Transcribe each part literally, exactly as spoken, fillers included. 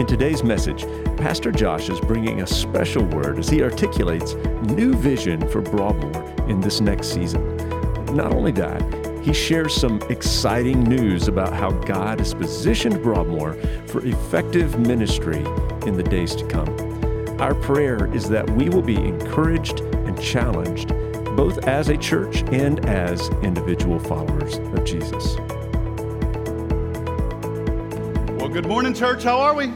In today's message, Pastor Josh is bringing a special word as he articulates new vision for Broadmoor in this next season. Not only that, he shares some exciting news about how God has positioned Broadmoor for effective ministry in the days to come. Our prayer is that we will be encouraged and challenged, both as a church and as individual followers of Jesus. Well, good morning, church. How are we?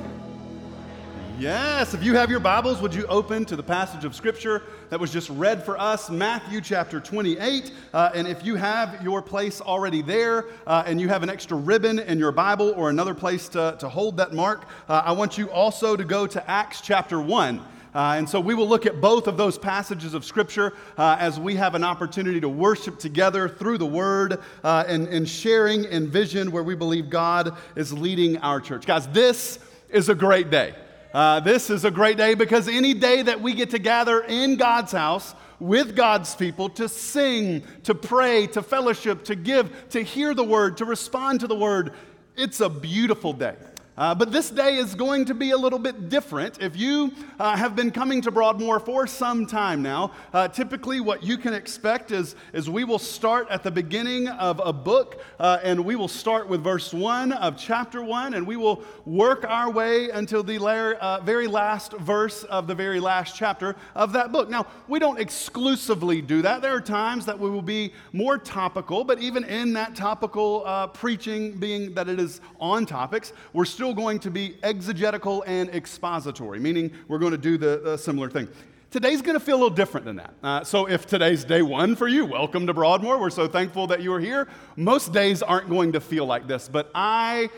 Yes, if you have your Bibles, would you open to the passage of Scripture that was just read for us, Matthew chapter twenty-eight. Uh, and if you have your place already there, uh, and you have an extra ribbon in your Bible or another place to, to hold that mark, uh, I want you also to go to Acts chapter one. Uh, and so we will look at both of those passages of Scripture uh, as we have an opportunity to worship together through the Word uh, and, and sharing in vision where we believe God is leading our church. Guys, this is a great day. Uh, this is a great day because any day that we get to gather in God's house with God's people to sing, to pray, to fellowship, to give, to hear the Word, to respond to the Word, it's a beautiful day. Uh, but this day is going to be a little bit different. If you uh, have been coming to Broadmoor for some time now, uh, typically what you can expect is, is we will start at the beginning of a book, uh, and we will start with verse one of chapter one, and we will work our way until the la- uh, very last verse of the very last chapter of that book. Now, we don't exclusively do that. There are times that we will be more topical, but even in that topical uh, preaching, being that it is on topics, we're still going to be exegetical and expository, meaning we're going to do the uh, similar thing. Today's going to feel a little different than that. Uh, so if today's day one for you, welcome to Broadmoor. We're so thankful that you are here. Most days aren't going to feel like this, but I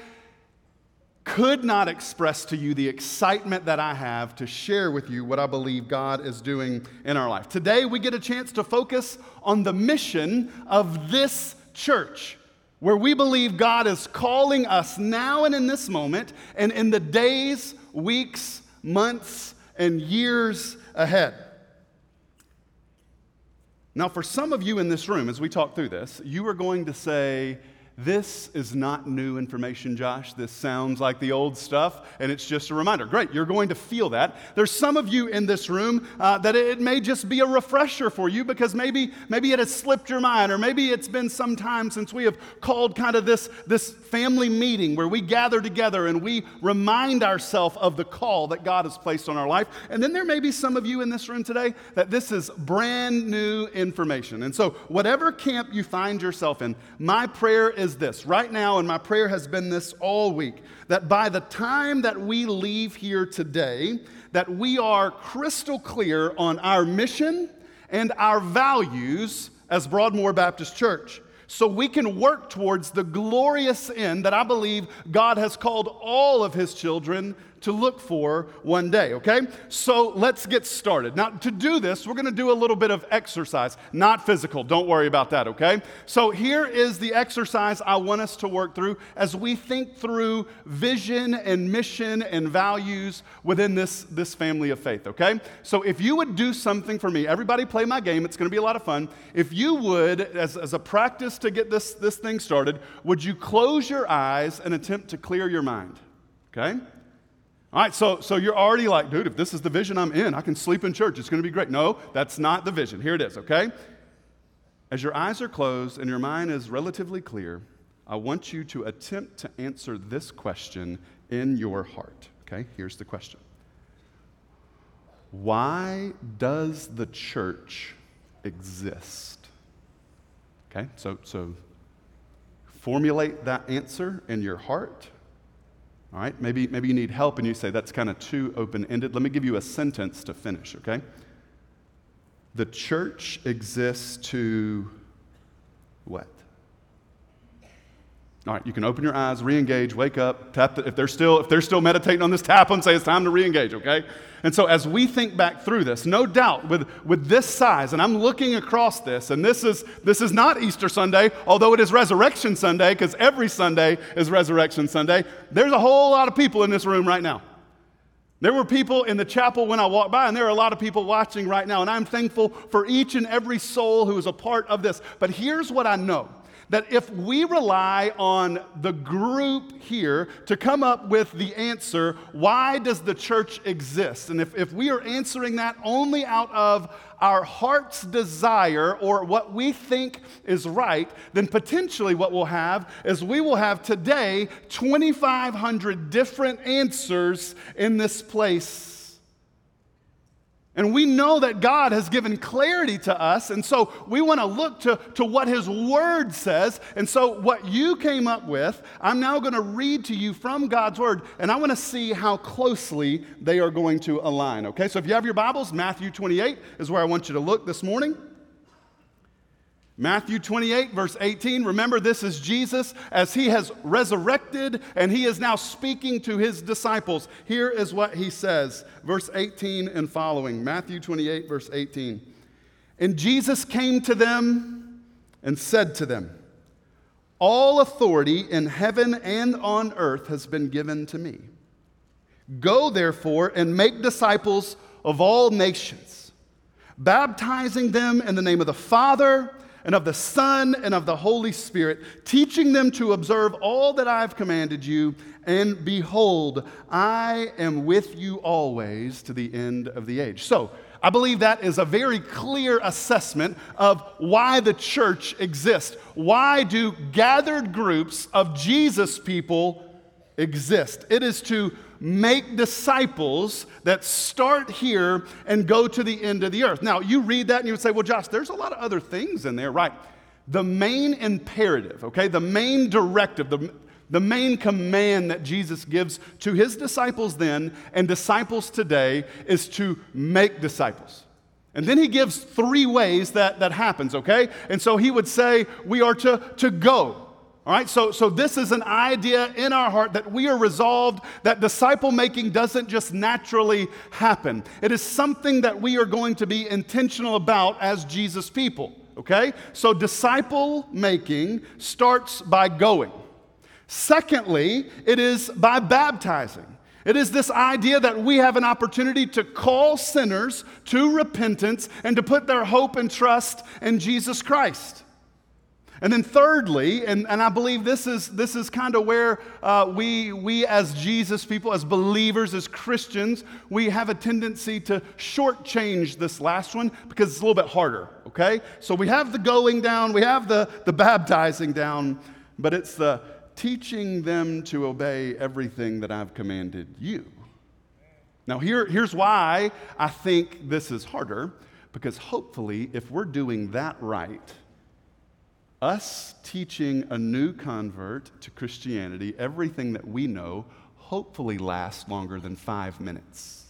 could not express to you the excitement that I have to share with you what I believe God is doing in our life. Today we get a chance to focus on the mission of this church, where we believe God is calling us now and in this moment and in the days, weeks, months, and years ahead. Now, for some of you in this room, as we talk through this, you are going to say, this is not new information, Josh. This sounds like the old stuff, and it's just a reminder. Great, you're going to feel that. There's some of you in this room uh, that it may just be a refresher for you because maybe maybe it has slipped your mind, or maybe it's been some time since we have called kind of this, this family meeting where we gather together and we remind ourselves of the call that God has placed on our life. And then there may be some of you in this room today that this is brand new information. And so whatever camp you find yourself in, my prayer is Is this right now, and my prayer has been this all week, that by the time that we leave here today, that we are crystal clear on our mission and our values as Broadmoor Baptist Church, so we can work towards the glorious end that I believe God has called all of His children to look for one day, okay? So let's get started. Now, to do this, we're going to do a little bit of exercise, not physical. Don't worry about that, okay? So here is the exercise I want us to work through as we think through vision and mission and values within this, this family of faith, okay? So if you would do something for me, everybody play my game. It's going to be a lot of fun. If you would, as, as a practice to get this, this thing started, would you close your eyes and attempt to clear your mind, okay? All right, so so you're already like, dude, if this is the vision I'm in, I can sleep in church. It's going to be great. No, that's not the vision. Here it is, okay? As your eyes are closed and your mind is relatively clear, I want you to attempt to answer this question in your heart, okay? Here's the question. Why does the church exist? Okay, so so formulate that answer in your heart. All right, maybe, maybe you need help and you say, that's kind of too open-ended. Let me give you a sentence to finish, okay? The church exists to what? All right, you can open your eyes, re-engage, wake up, tap the, if they're still, if they're still meditating on this, tap them, say it's time to re-engage, okay? And so as we think back through this, no doubt with, with this size, and I'm looking across this, and this is this is not Easter Sunday, although it is Resurrection Sunday, because every Sunday is Resurrection Sunday. There's a whole lot of people in this room right now. There were people in the chapel when I walked by, and there are a lot of people watching right now, and I'm thankful for each and every soul who is a part of this. But here's what I know. that if we rely on the group here to come up with the answer, why does the church exist? And if, if we are answering that only out of our heart's desire or what we think is right, then potentially what we'll have is we will have today twenty-five hundred different answers in this place. And we know that God has given clarity to us, and so we want to look to, to what His Word says. And so what you came up with, I'm now going to read to you from God's Word, and I want to see how closely they are going to align, okay? So if you have your Bibles, Matthew twenty-eight is where I want you to look this morning. Matthew twenty-eight, verse eighteen, remember this is Jesus as He has resurrected and He is now speaking to His disciples. Here is what He says, verse eighteen and following, Matthew twenty-eight, verse eighteen. And Jesus came to them and said to them, "All authority in heaven and on earth has been given to me. Go therefore and make disciples of all nations, baptizing them in the name of the Father, and of the Son, and of the Holy Spirit, teaching them to observe all that I have commanded you, and behold, I am with you always to the end of the age." So, I believe that is a very clear assessment of why the church exists. Why do gathered groups of Jesus people exist? It is to make disciples that start here and go to the end of the earth. Now, you read that and you would say, well, Josh, there's a lot of other things in there, right? The main imperative, okay, the main directive, the, the main command that Jesus gives to His disciples then and disciples today is to make disciples. And then He gives three ways that that happens, okay? And so He would say we are to, to go. All right, so, so this is an idea in our heart that we are resolved that disciple-making doesn't just naturally happen. It is something that we are going to be intentional about as Jesus people, okay? So disciple-making starts by going. Secondly, it is by baptizing. It is this idea that we have an opportunity to call sinners to repentance and to put their hope and trust in Jesus Christ. And then thirdly, and, and I believe this is this is kind of where uh, we we as Jesus people, as believers, as Christians, we have a tendency to shortchange this last one because it's a little bit harder, okay? So we have the going down, we have the, the baptizing down, but it's the teaching them to obey everything that I've commanded you. Now here, here's why I think this is harder, because hopefully if we're doing that right, us teaching a new convert to Christianity everything that we know hopefully lasts longer than five minutes.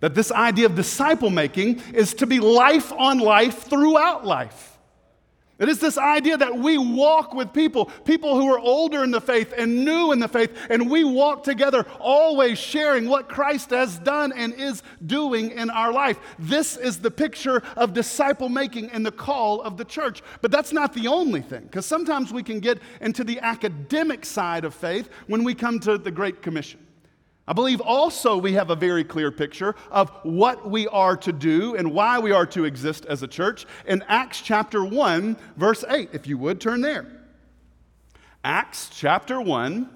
That this idea of disciple making is to be life on life throughout life. It is this idea that we walk with people, people who are older in the faith and new in the faith, and we walk together always sharing what Christ has done and is doing in our life. This is the picture of disciple-making and the call of the church. But that's not the only thing, because sometimes we can get into the academic side of faith when we come to the Great Commission. I believe also we have a very clear picture of what we are to do and why we are to exist as a church in Acts chapter one, verse eight. If you would, turn there. Acts chapter one,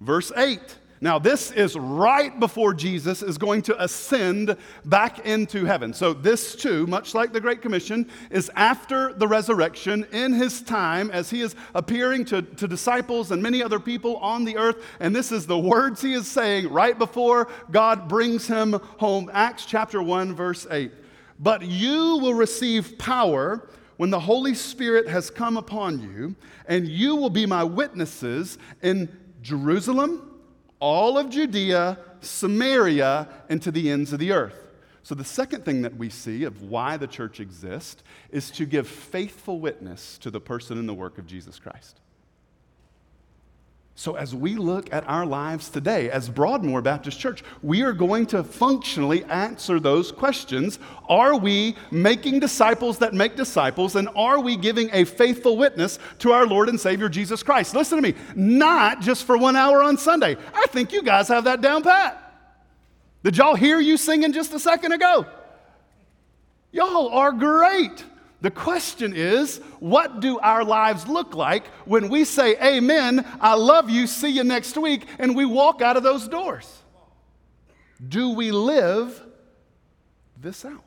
verse eight. Now, this is right before Jesus is going to ascend back into heaven. So this too, much like the Great Commission, is after the resurrection in His time as He is appearing to, to disciples and many other people on the earth. And this is the words He is saying right before God brings Him home. Acts chapter one, verse eight. "But you will receive power when the Holy Spirit has come upon you, and you will be my witnesses in Jerusalem, all of Judea, Samaria, and to the ends of the earth." So the second thing that we see of why the church exists is to give faithful witness to the person and the work of Jesus Christ. So as we look at our lives today as Broadmoor Baptist Church, we are going to functionally answer those questions. Are we making disciples that make disciples? And are we giving a faithful witness to our Lord and Savior Jesus Christ? Listen to me, not just for one hour on Sunday. I think you guys have that down pat. Did y'all hear you singing just a second ago? Y'all are great. The question is, what do our lives look like when we say, amen, I love you, see you next week, and we walk out of those doors? Do we live this out?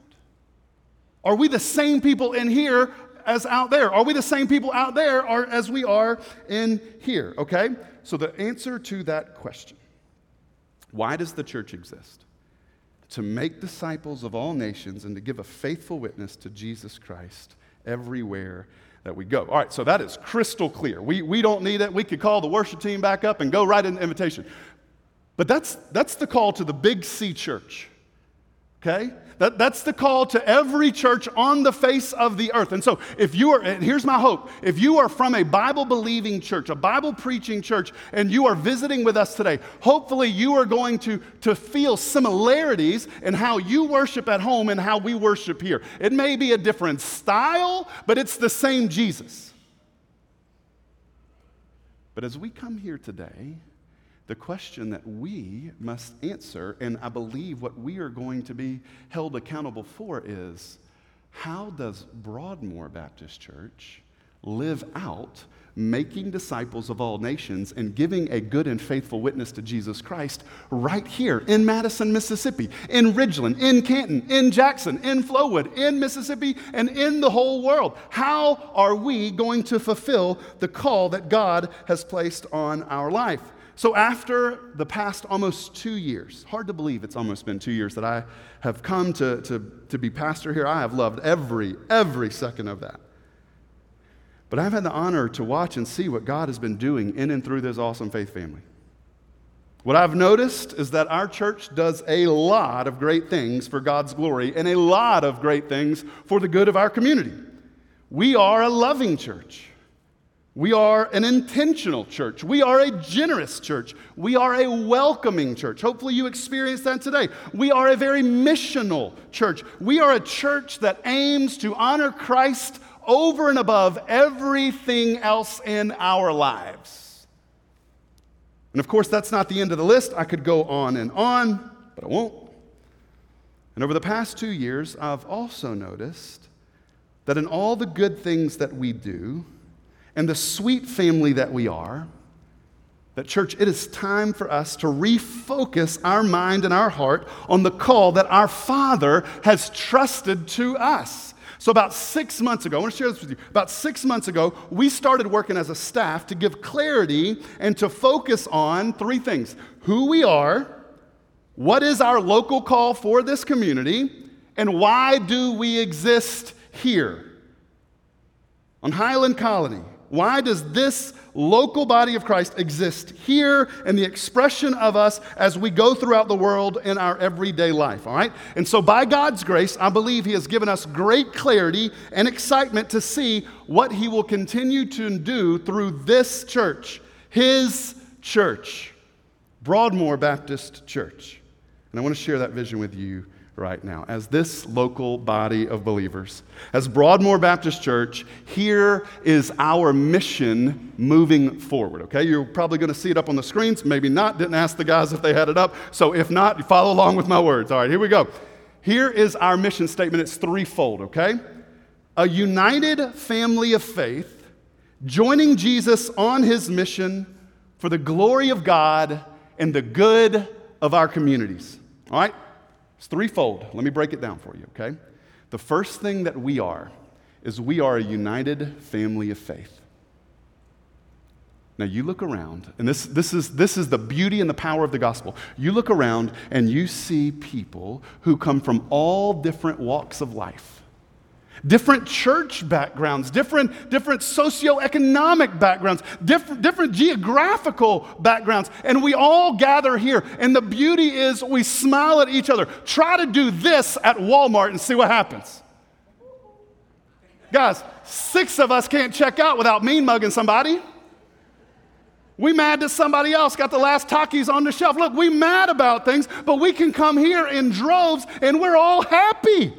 Are we the same people in here as out there? Are we the same people out there or as we are in here? Okay? So the answer to that question, why does the church exist? To make disciples of all nations and to give a faithful witness to Jesus Christ everywhere that we go. All right, so that is crystal clear. We, we don't need it. We could call the worship team back up and go right in the invitation. But that's, that's the call to the Big C church, okay? That, that's the call to every church on the face of the earth. And so if you are, and here's my hope, if you are from a Bible-believing church, a Bible-preaching church, and you are visiting with us today, hopefully you are going to, to feel similarities in how you worship at home and how we worship here. It may be a different style, but it's the same Jesus. But as we come here today, the question that we must answer, and I believe what we are going to be held accountable for, is how does Broadmoor Baptist Church live out making disciples of all nations and giving a good and faithful witness to Jesus Christ right here in Madison, Mississippi, in Ridgeland, in Canton, in Jackson, in Flowood, in Mississippi, and in the whole world? How are we going to fulfill the call that God has placed on our life? So after the past almost two years, hard to believe it's almost been two years that I have come to, to, to be pastor here. I have loved every, every second of that. But I've had the honor to watch and see what God has been doing in and through this awesome faith family. What I've noticed is that our church does a lot of great things for God's glory and a lot of great things for the good of our community. We are a loving church. We are an intentional church. We are a generous church. We are a welcoming church. Hopefully you experienced that today. We are a very missional church. We are a church that aims to honor Christ over and above everything else in our lives. And of course, that's not the end of the list. I could go on and on, but I won't. And over the past two years, I've also noticed that in all the good things that we do, and the sweet family that we are, that church, it is time for us to refocus our mind and our heart on the call that our Father has trusted to us. So about six months ago, I want to share this with you. About six months ago, we started working as a staff to give clarity and to focus on three things: who we are, what is our local call for this community, and why do we exist here? On Highland Colony, why does this local body of Christ exist here in the expression of us as we go throughout the world in our everyday life, all right? And so by God's grace, I believe he has given us great clarity and excitement to see what he will continue to do through this church, his church, Broadmoor Baptist Church. And I want to share that vision with you right now, as this local body of believers, as Broadmoor Baptist Church. Here is our mission moving forward, okay? You're probably going to see it up on the screens, maybe not. Didn't ask the guys if they had it up, so if not, you follow along with my words. All right, here we go. Here is our mission statement. It's threefold, okay? A united family of faith, joining Jesus on his mission for the glory of God and the good of our communities, all right? It's threefold. Let me break it down for you, okay? The first thing that we are is we are a united family of faith. Now you look around, and this, this is, this is the beauty and the power of the gospel. You look around and you see people who come from all different walks of life, different church backgrounds, different, different socioeconomic backgrounds, different, different geographical backgrounds, and we all gather here. And the beauty is we smile at each other. Try to do this at Walmart and see what happens. Guys, six of us can't check out without mean mugging somebody. We mad that somebody else got the last Takis on the shelf. Look, we mad about things, but we can come here in droves and we're all happy.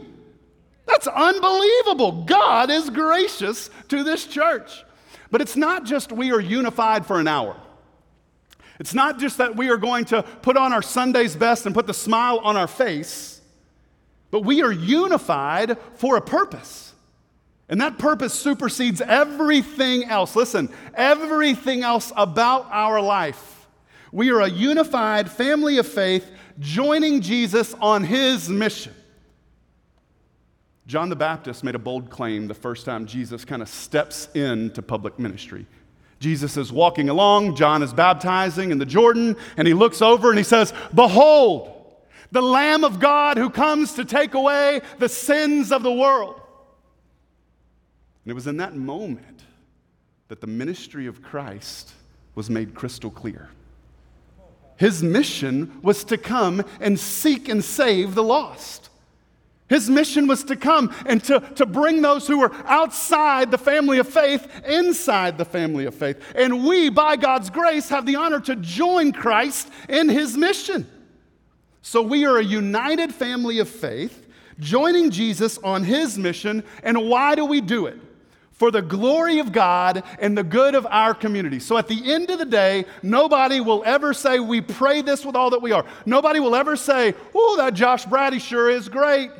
That's unbelievable. God is gracious to this church. But it's not just we are unified for an hour. It's not just that we are going to put on our Sunday's best and put the smile on our face, but we are unified for a purpose. And that purpose supersedes everything else. Listen, everything else about our life. We are a unified family of faith joining Jesus on his mission. John the Baptist made a bold claim the first time Jesus kind of steps into public ministry. Jesus is walking along, John is baptizing in the Jordan, and he looks over and he says, "Behold, the Lamb of God who comes to take away the sins of the world." And it was in that moment that the ministry of Christ was made crystal clear. His mission was to come and seek and save the lost. His mission was to come and to, to bring those who were outside the family of faith inside the family of faith. And we, by God's grace, have the honor to join Christ in his mission. So we are a united family of faith, joining Jesus on his mission. And why do we do it? For the glory of God and the good of our community. So at the end of the day, nobody will ever say, we pray this with all that we are. Nobody will ever say, oh, that Josh Brady sure is great.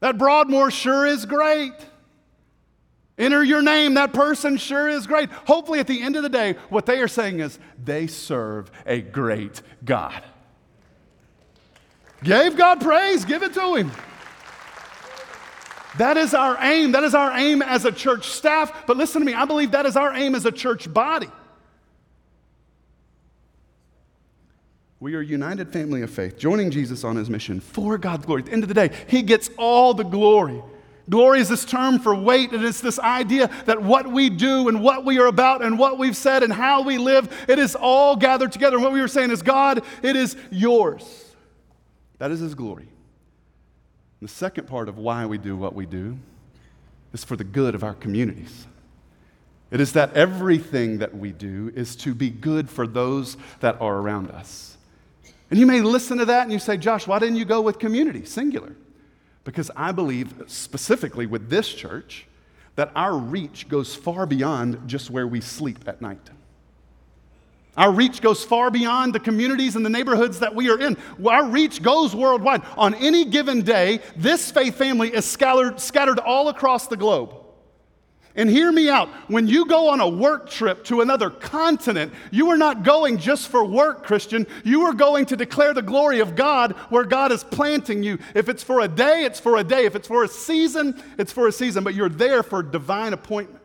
That Broadmoor sure is great. Enter your name, that person sure is great. Hopefully at the end of the day, what they are saying is, they serve a great God. Gave God praise, give it to him. That is our aim. That is our aim as a church staff. But listen to me, I believe that is our aim as a church body. We are a united family of faith, joining Jesus on his mission for God's glory. At the end of the day, he gets all the glory. Glory is this term for weight, and it's this idea that what we do and what we are about and what we've said and how we live, it is all gathered together. And what we were saying is, God, it is yours. That is his glory. The second part of why we do what we do is for the good of our communities. It is that everything that we do is to be good for those that are around us. And you may listen to that and you say, Josh, why didn't you go with community, singular? Because I believe specifically with this church that our reach goes far beyond just where we sleep at night. Our reach goes far beyond the communities and the neighborhoods that we are in. Our reach goes worldwide. On any given day, this faith family is scattered, scattered all across the globe. And hear me out. When you go on a work trip to another continent, you are not going just for work, Christian. You are going to declare the glory of God where God is planting you. If it's for a day, it's for a day. If it's for a season, it's for a season. But you're there for divine appointment.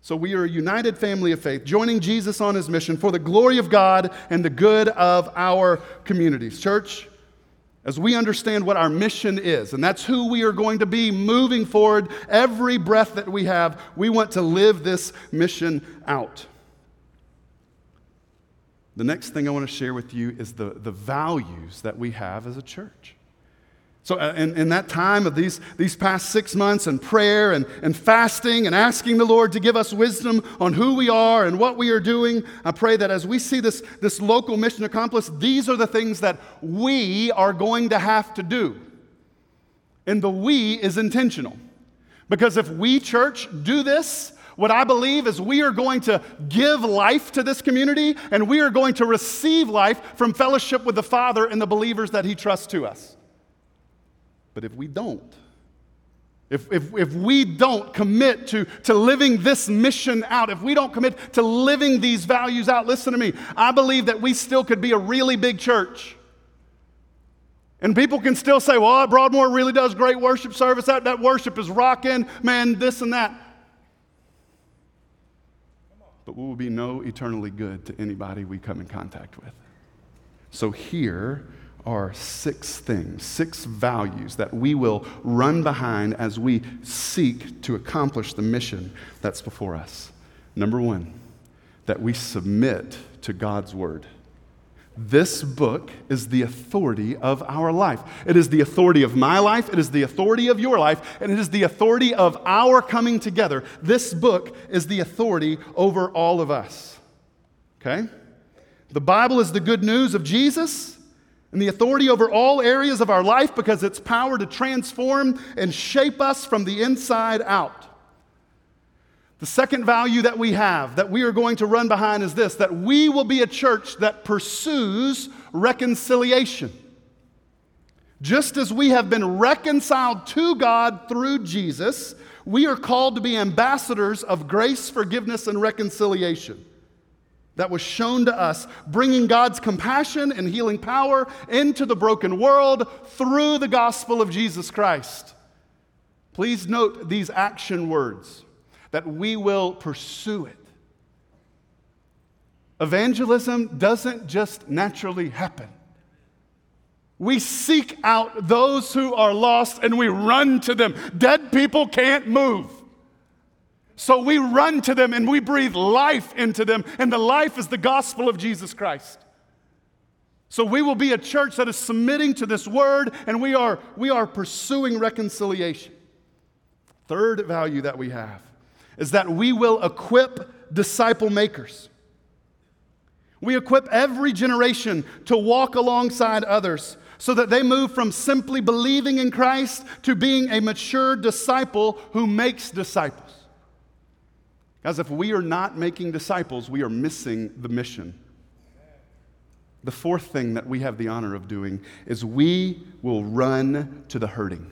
So we are a united family of faith, joining Jesus on his mission for the glory of God and the good of our communities. Church, as we understand what our mission is, and that's who we are going to be moving forward every breath that we have, we want to live this mission out. The next thing I want to share with you is the, the values that we have as a church. So in, in that time of these, these past six months and prayer and, and fasting and asking the Lord to give us wisdom on who we are and what we are doing, I pray that as we see this, this local mission accomplished, these are the things that we are going to have to do. And the we is intentional. Because if we, church, do this, what I believe is we are going to give life to this community and we are going to receive life from fellowship with the Father and the believers that he trusts to us. But if we don't, if, if, if we don't commit to, to living this mission out, if we don't commit to living these values out, listen to me, I believe that we still could be a really big church. And people can still say, well, Broadmoor really does great worship service. That, that worship is rocking, man, this and that. But we will be no eternally good to anybody we come in contact with. So here are six things, six values that we will run behind as we seek to accomplish the mission that's before us. Number one, that we submit to God's word. This book is the authority of our life. It is the authority of my life, it is the authority of your life, and it is the authority of our coming together. This book is the authority over all of us, okay? The Bible is the good news of Jesus, and the authority over all areas of our life because its power to transform and shape us from the inside out. The second value that we have, that we are going to run behind is this, that we will be a church that pursues reconciliation. Just as we have been reconciled to God through Jesus, we are called to be ambassadors of grace, forgiveness, and reconciliation that was shown to us, bringing God's compassion and healing power into the broken world through the gospel of Jesus Christ. Please note these action words, that we will pursue it. Evangelism doesn't just naturally happen. We seek out those who are lost and we run to them. Dead people can't move. So we run to them and we breathe life into them, and the life is the gospel of Jesus Christ. So we will be a church that is submitting to this word, and we are, we are pursuing reconciliation. Third value that we have is that we will equip disciple makers. We equip every generation to walk alongside others so that they move from simply believing in Christ to being a mature disciple who makes disciples. Guys, if we are not making disciples, we are missing the mission. The fourth thing that we have the honor of doing is we will run to the hurting.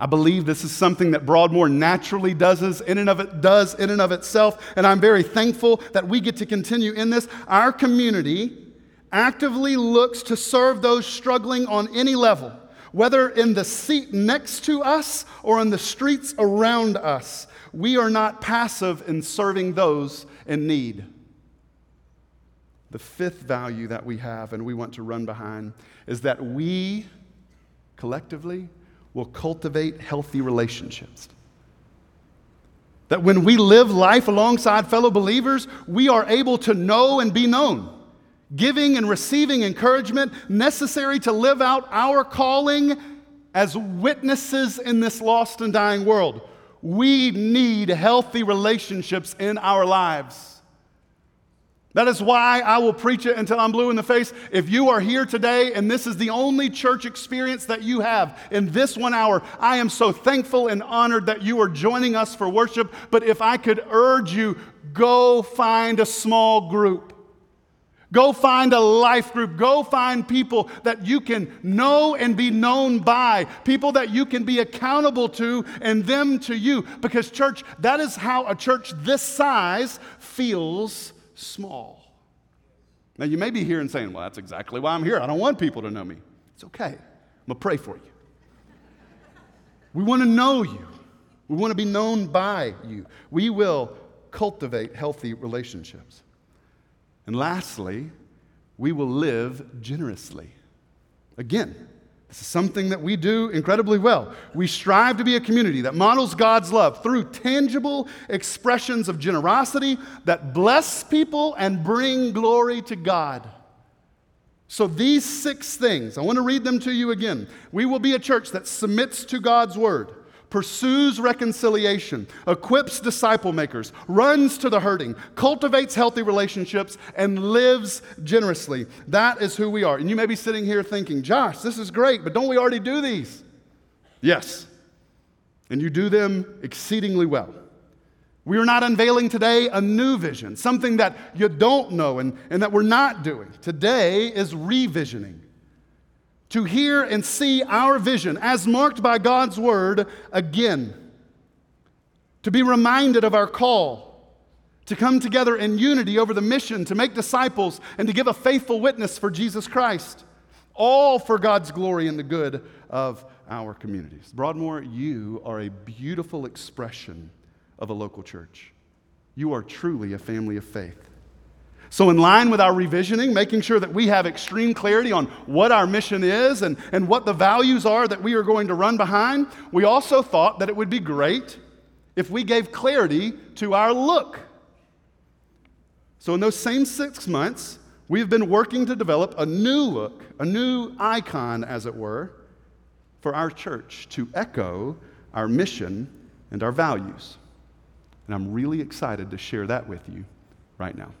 I believe this is something that Broadmoor naturally does in and of it does in and of itself, and I'm very thankful that we get to continue in this. Our community actively looks to serve those struggling on any level, whether in the seat next to us or in the streets around us. We are not passive in serving those in need. The fifth value that we have and we want to run behind is that we collectively will cultivate healthy relationships. That when we live life alongside fellow believers, we are able to know and be known, giving and receiving encouragement necessary to live out our calling as witnesses in this lost and dying world. We need healthy relationships in our lives. That is why I will preach it until I'm blue in the face. If you are here today and this is the only church experience that you have in this one hour, I am so thankful and honored that you are joining us for worship. But if I could urge you, go find a small group. Go find a life group. Go find people that you can know and be known by, people that you can be accountable to, and them to you. Because church, that is how a church this size feels small. Now, you may be here and saying, well, that's exactly why I'm here. I don't want people to know me. It's okay. I'm going to pray for you. We want to know you. We want to be known by you. We will cultivate healthy relationships. And lastly, we will live generously. Again, this is something that we do incredibly well. We strive to be a community that models God's love through tangible expressions of generosity that bless people and bring glory to God. So these six things, I want to read them to you again. We will be a church that submits to God's word, pursues reconciliation, equips disciple makers, runs to the hurting, cultivates healthy relationships, and lives generously. That is who we are. And you may be sitting here thinking, Josh, this is great, but don't we already do these? Yes. And you do them exceedingly well. We are not unveiling today a new vision, something that you don't know and, and that we're not doing. Today is revisioning. To hear and see our vision as marked by God's word again. To be reminded of our call. To come together in unity over the mission. To make disciples and to give a faithful witness for Jesus Christ. All for God's glory and the good of our communities. Broadmoor, you are a beautiful expression of a local church. You are truly a family of faith. So in line with our revisioning, making sure that we have extreme clarity on what our mission is and, and what the values are that we are going to run behind, we also thought that it would be great if we gave clarity to our look. So in those same six months, we've been working to develop a new look, a new icon, as it were, for our church to echo our mission and our values. And I'm really excited to share that with you right now.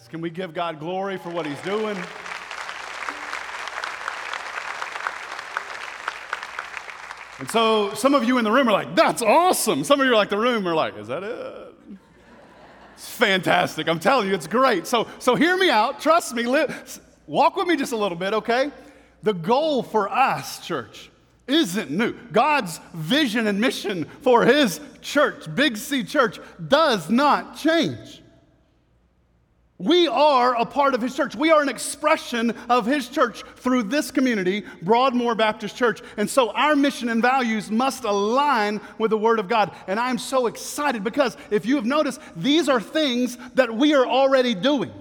Yes, can we give God glory for what he's doing? And so some of you in the room are like, that's awesome. Some of you are like the room are like, is that it? It's fantastic. I'm telling you, it's great. So, so hear me out. Trust me. Live, walk with me just a little bit, okay? The goal for us, church, isn't new. God's vision and mission for his church, Big C Church, does not change. We are a part of his church. We are an expression of his church through this community, Broadmoor Baptist Church. And so our mission and values must align with the Word of God. And I'm so excited because if you have noticed, these are things that we are already doing.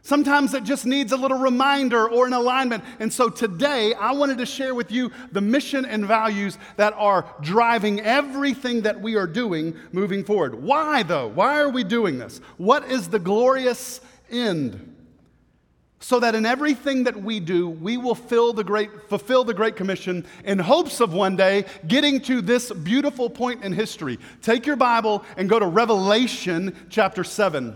Sometimes it just needs a little reminder or an alignment. And so today, I wanted to share with you the mission and values that are driving everything that we are doing moving forward. Why, though? Why are we doing this? What is the glorious end? So that in everything that we do, we will fill the great, fulfill the Great Commission in hopes of one day getting to this beautiful point in history. Take your Bible and go to Revelation chapter seven.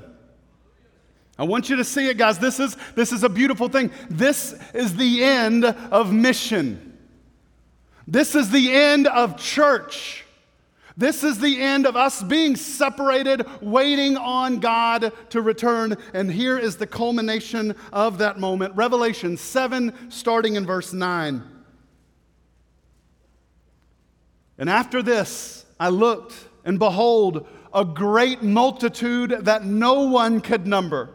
I want you to see it, guys. This is, this is a beautiful thing. This is the end of mission. This is the end of church. This is the end of us being separated, waiting on God to return. And here is the culmination of that moment. Revelation seven, starting in verse nine. And after this, I looked, and behold, a great multitude that no one could number,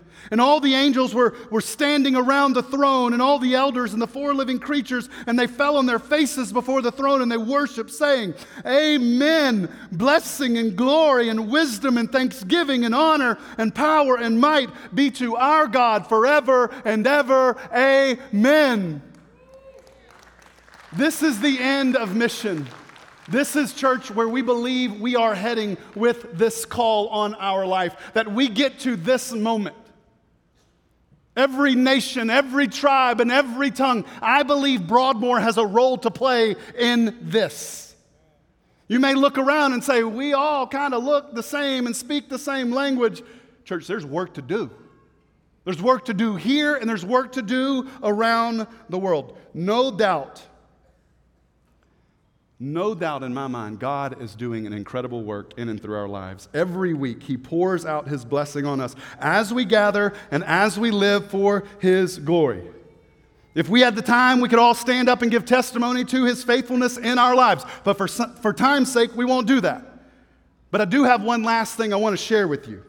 And all the angels were, were standing around the throne, and all the elders and the four living creatures, and they fell on their faces before the throne, and they worshiped, saying, "Amen, blessing and glory and wisdom and thanksgiving and honor and power and might be to our God forever and ever. Amen." This is the end of mission. This is church where we believe we are heading with this call on our life, that we get to this moment. Every nation, every tribe, and every tongue, I believe Broadmoor has a role to play in this. You may look around and say, we all kind of look the same and speak the same language. Church, there's work to do. There's work to do here, and there's work to do around the world. No doubt, no doubt in my mind, God is doing an incredible work in and through our lives. Every week, he pours out his blessing on us as we gather and as we live for his glory. If we had the time, we could all stand up and give testimony to his faithfulness in our lives. But for, for time's sake, we won't do that. But I do have one last thing I want to share with you.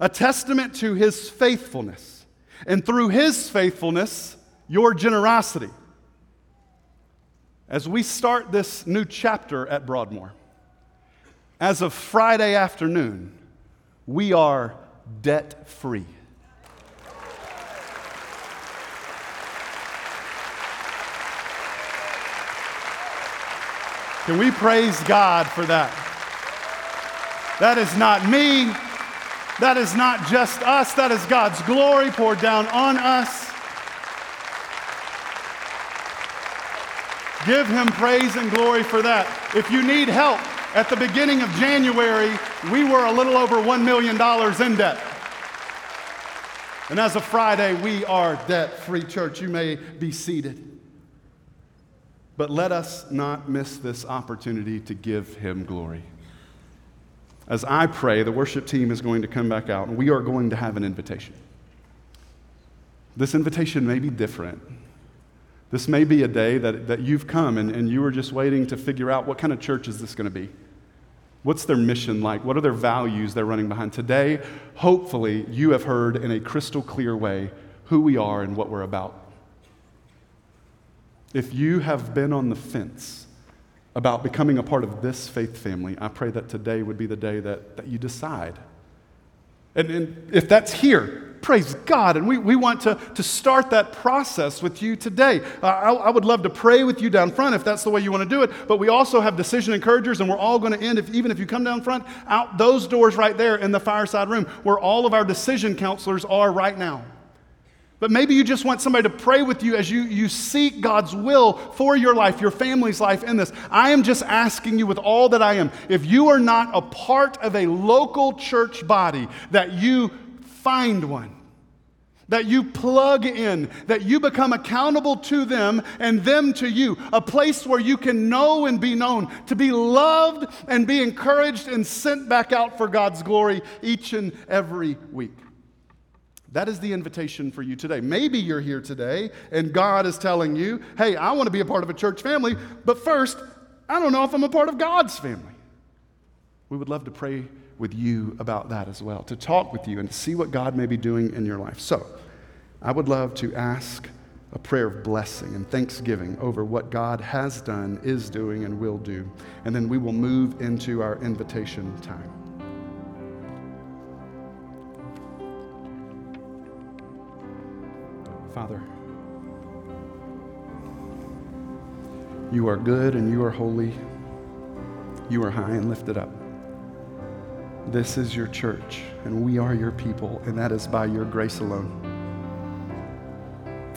A testament to his faithfulness. And through his faithfulness, your generosity. As we start this new chapter at Broadmoor, as of Friday afternoon, we are debt-free. Can we praise God for that? That is not me. That is not just us. That is God's glory poured down on us. Give him praise and glory for that. If you need help, at the beginning of January, we were a little over one million dollars in debt. And as of Friday, we are debt-free, church. You may be seated. But let us not miss this opportunity to give him glory. As I pray, the worship team is going to come back out, and we are going to have an invitation. This invitation may be different. This may be a day that, that you've come and, and you were just waiting to figure out what kind of church is this going to be? What's their mission like? What are their values they're running behind? Today, hopefully, you have heard in a crystal clear way who we are and what we're about. If you have been on the fence about becoming a part of this faith family, I pray that today would be the day that, that you decide. And, and if that's here, Praise God. And we, we want to, to start that process with you today. Uh, I, I would love to pray with you down front if that's the way you want to do it. But we also have decision encouragers, and we're all going to end, if, even if you come down front, out those doors right there in the fireside room where all of our decision counselors are right now. But maybe you just want somebody to pray with you as you, you seek God's will for your life, your family's life in this. I am just asking you with all that I am, if you are not a part of a local church body, that you find one, that you plug in, that you become accountable to them and them to you, a place where you can know and be known, to be loved and be encouraged and sent back out for God's glory each and every week. That is the invitation for you today. Maybe you're here today and God is telling you, hey, I want to be a part of a church family, but first, I don't know if I'm a part of God's family. We would love to pray with you about that as well, to talk with you and see what God may be doing in your life. So I would love to ask a prayer of blessing and thanksgiving over what God has done, is doing, and will do. And then we will move into our invitation time. Father, you are good and you are holy. You are high and lifted up. This is your church, and we are your people, and that is by your grace alone.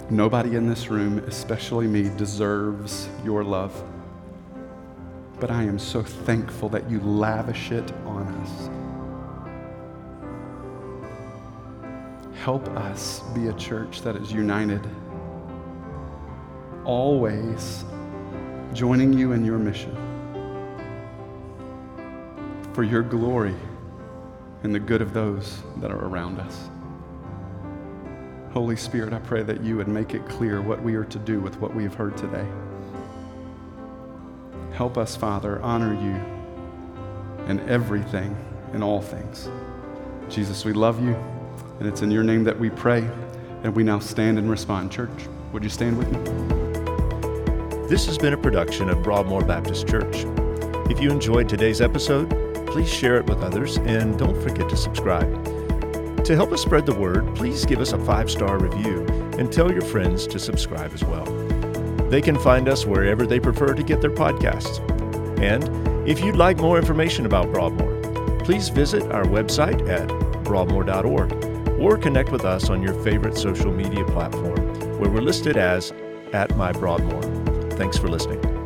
Nobody in this room, especially me, deserves your love. But I am so thankful that you lavish it on us. Help us be a church that is united, always joining you in your mission for your glory and the good of those that are around us. Holy Spirit, I pray that you would make it clear what we are to do with what we have heard today. Help us, Father, honor you in everything, in all things. Jesus, we love you. And it's in your name that we pray, and we now stand and respond. Church, would you stand with me? This has been a production of Broadmoor Baptist Church. If you enjoyed today's episode, please share it with others, and don't forget to subscribe. To help us spread the word, please give us a five-star review and tell your friends to subscribe as well. They can find us wherever they prefer to get their podcasts. And if you'd like more information about Broadmoor, please visit our website at broadmoor dot org. Or connect with us on your favorite social media platform, where we're listed as at My Broadmoor. Thanks for listening.